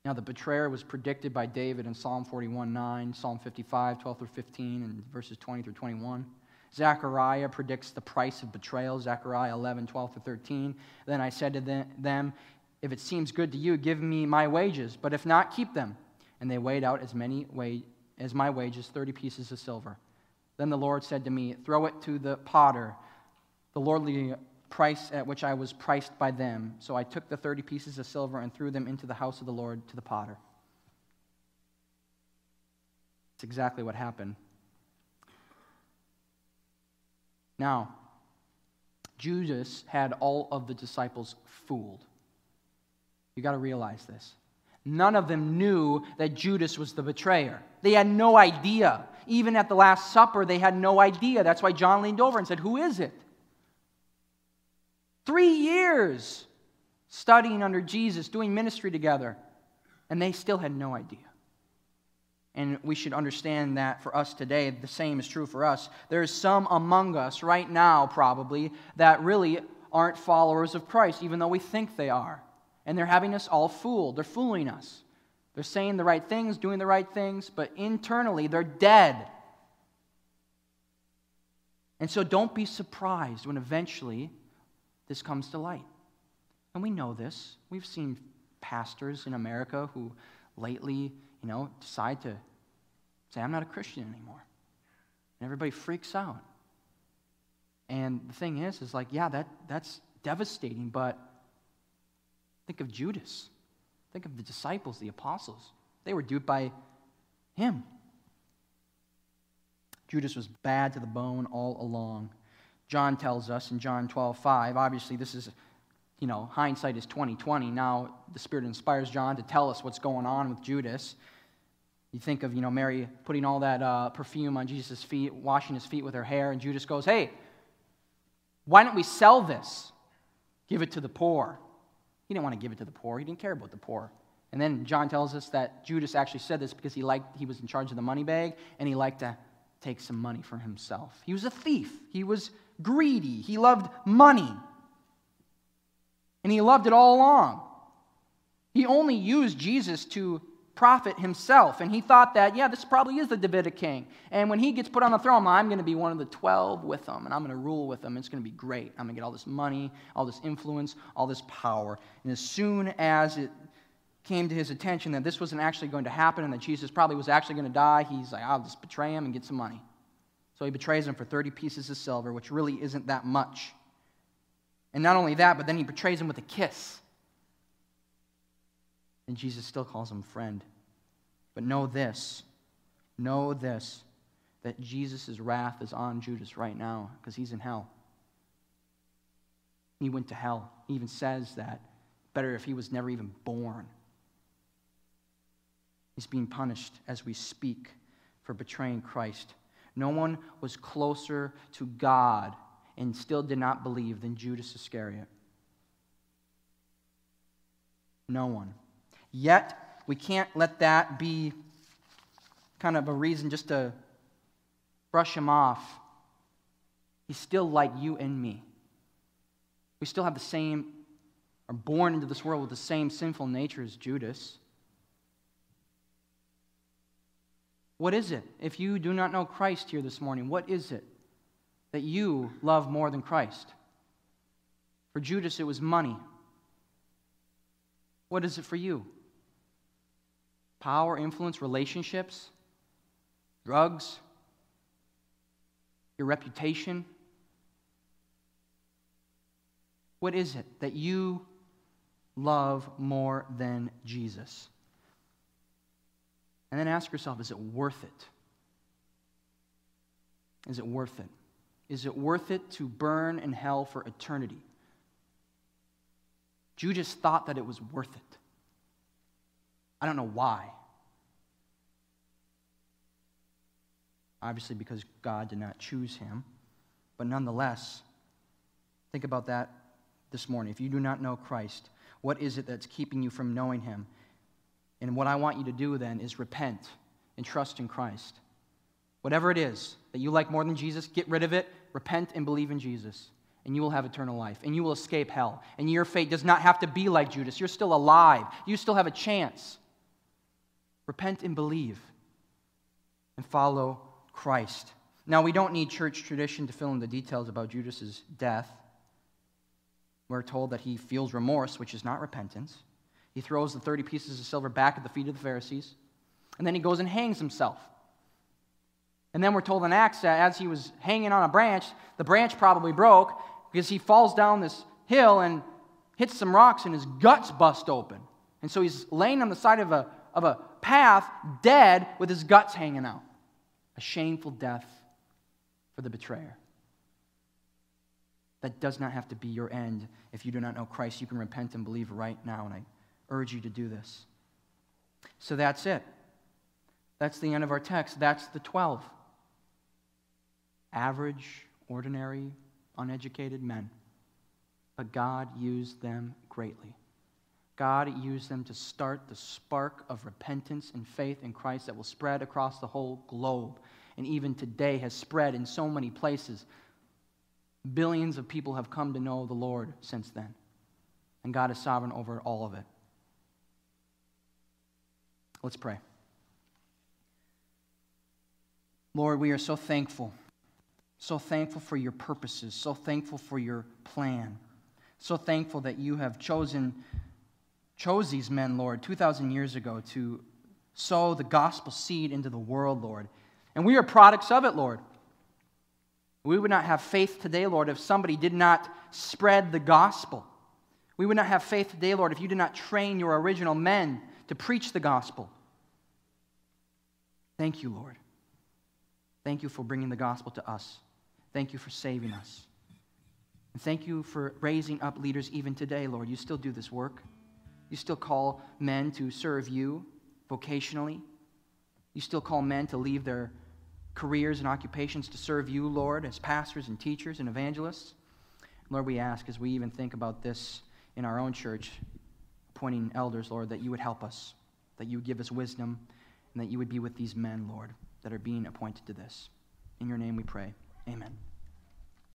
Now, the betrayer was predicted by David in Psalm 41:9, Psalm 55, 12 through 15, and verses 20 through 21. Zechariah predicts the price of betrayal, Zechariah 11, 12 through 13. "Then I said to them, if it seems good to you, give me my wages, but if not, keep them. And they weighed out as many as my wages, 30 pieces of silver. Then the Lord said to me, throw it to the potter, the lordly price at which I was priced by them. So I took the 30 pieces of silver and threw them into the house of the Lord to the potter." That's exactly what happened. Now, Judas had all of the disciples fooled. You've got to realize this. None of them knew that Judas was the betrayer. They had no idea. Even at the Last Supper, they had no idea. That's why John leaned over and said, "Who is it?" 3 years studying under Jesus, doing ministry together, and they still had no idea. And we should understand that for us today, the same is true for us. There is some among us right now, probably, that really aren't followers of Christ, even though we think they are. And they're having us all fooled. They're fooling us. They're saying the right things, doing the right things, but internally they're dead. And so don't be surprised when eventually this comes to light. And we know this. We've seen pastors in America who lately, decide to say, "I'm not a Christian anymore." And everybody freaks out. And the thing is like, yeah, that's devastating, but think of Judas. Think of the disciples, the apostles. They were duped by him. Judas was bad to the bone all along. John tells us in John 12:5, obviously this is, hindsight is 20/20. Now the Spirit inspires John to tell us what's going on with Judas. You think of, Mary putting all that perfume on Jesus' feet, washing his feet with her hair, and Judas goes, "Hey, why don't we sell this? Give it to the poor." He didn't want to give it to the poor. He didn't care about the poor. And then John tells us that Judas actually said this because he was in charge of the money bag, and he liked to take some money for himself. He was a thief. He was greedy. He loved money. And he loved it all along. He only used Jesus to prophet himself, and he thought that, yeah, this probably is the Davidic king. And when he gets put on the throne, I'm going to be one of the 12 with him, and I'm going to rule with him. It's going to be great. I'm going to get all this money, all this influence, all this power. And as soon as it came to his attention that this wasn't actually going to happen and that Jesus probably was actually going to die, he's like, I'll just betray him and get some money. So he betrays him for 30 pieces of silver, which really isn't that much. And not only that, but then he betrays him with a kiss. And Jesus still calls him friend. But know this, that Jesus' wrath is on Judas right now because he's in hell. He went to hell. He even says that. Better if he was never even born. He's being punished as we speak for betraying Christ. No one was closer to God and still did not believe than Judas Iscariot. No one. Yet, we can't let that be kind of a reason just to brush him off. He's still like you and me. We still have the same, are born into this world with the same sinful nature as Judas. What is it? If you do not know Christ here this morning, what is it that you love more than Christ? For Judas, it was money. What is it for you? Power, influence, relationships, drugs, your reputation? What is it that you love more than Jesus? And then ask yourself, is it worth it? Is it worth it? Is it worth it to burn in hell for eternity? Judas thought that it was worth it. I don't know why. Obviously because God did not choose him. But nonetheless, think about that this morning. If you do not know Christ, what is it that's keeping you from knowing him? And what I want you to do then is repent and trust in Christ. Whatever it is that you like more than Jesus, get rid of it, repent and believe in Jesus, and you will have eternal life, and you will escape hell. And your fate does not have to be like Judas. You're still alive. You still have a chance. Repent and believe and follow Christ. Now, we don't need church tradition to fill in the details about Judas's death. We're told that he feels remorse, which is not repentance. He throws the 30 pieces of silver back at the feet of the Pharisees, and then he goes and hangs himself. And then we're told in Acts that as he was hanging on a branch, the branch probably broke because he falls down this hill and hits some rocks and his guts bust open. And so he's laying on the side of a path, dead, with his guts hanging out. A shameful death for the betrayer. That does not have to be your end. If you do not know Christ, you can repent and believe right now, and I urge you to do this. So that's it. That's the end of our text. That's the 12. Average, ordinary, uneducated men. But God used them greatly. God used them to start the spark of repentance and faith in Christ that will spread across the whole globe. And even today has spread in so many places. Billions of people have come to know the Lord since then. And God is sovereign over all of it. Let's pray. Lord, we are so thankful for your purposes, so thankful for your plan, so thankful that you have chose these men, Lord, 2,000 years ago to sow the gospel seed into the world, Lord. And we are products of it, Lord. We would not have faith today, Lord, if somebody did not spread the gospel. We would not have faith today, Lord, if you did not train your original men to preach the gospel. Thank you, Lord. Thank you for bringing the gospel to us. Thank you for saving us. And thank you for raising up leaders even today, Lord. You still do this work. You still call men to serve you vocationally. You still call men to leave their careers and occupations to serve you, Lord, as pastors and teachers and evangelists. Lord, we ask as we even think about this in our own church, appointing elders, Lord, that you would help us, that you would give us wisdom, and that you would be with these men, Lord, that are being appointed to this. In your name we pray. Amen.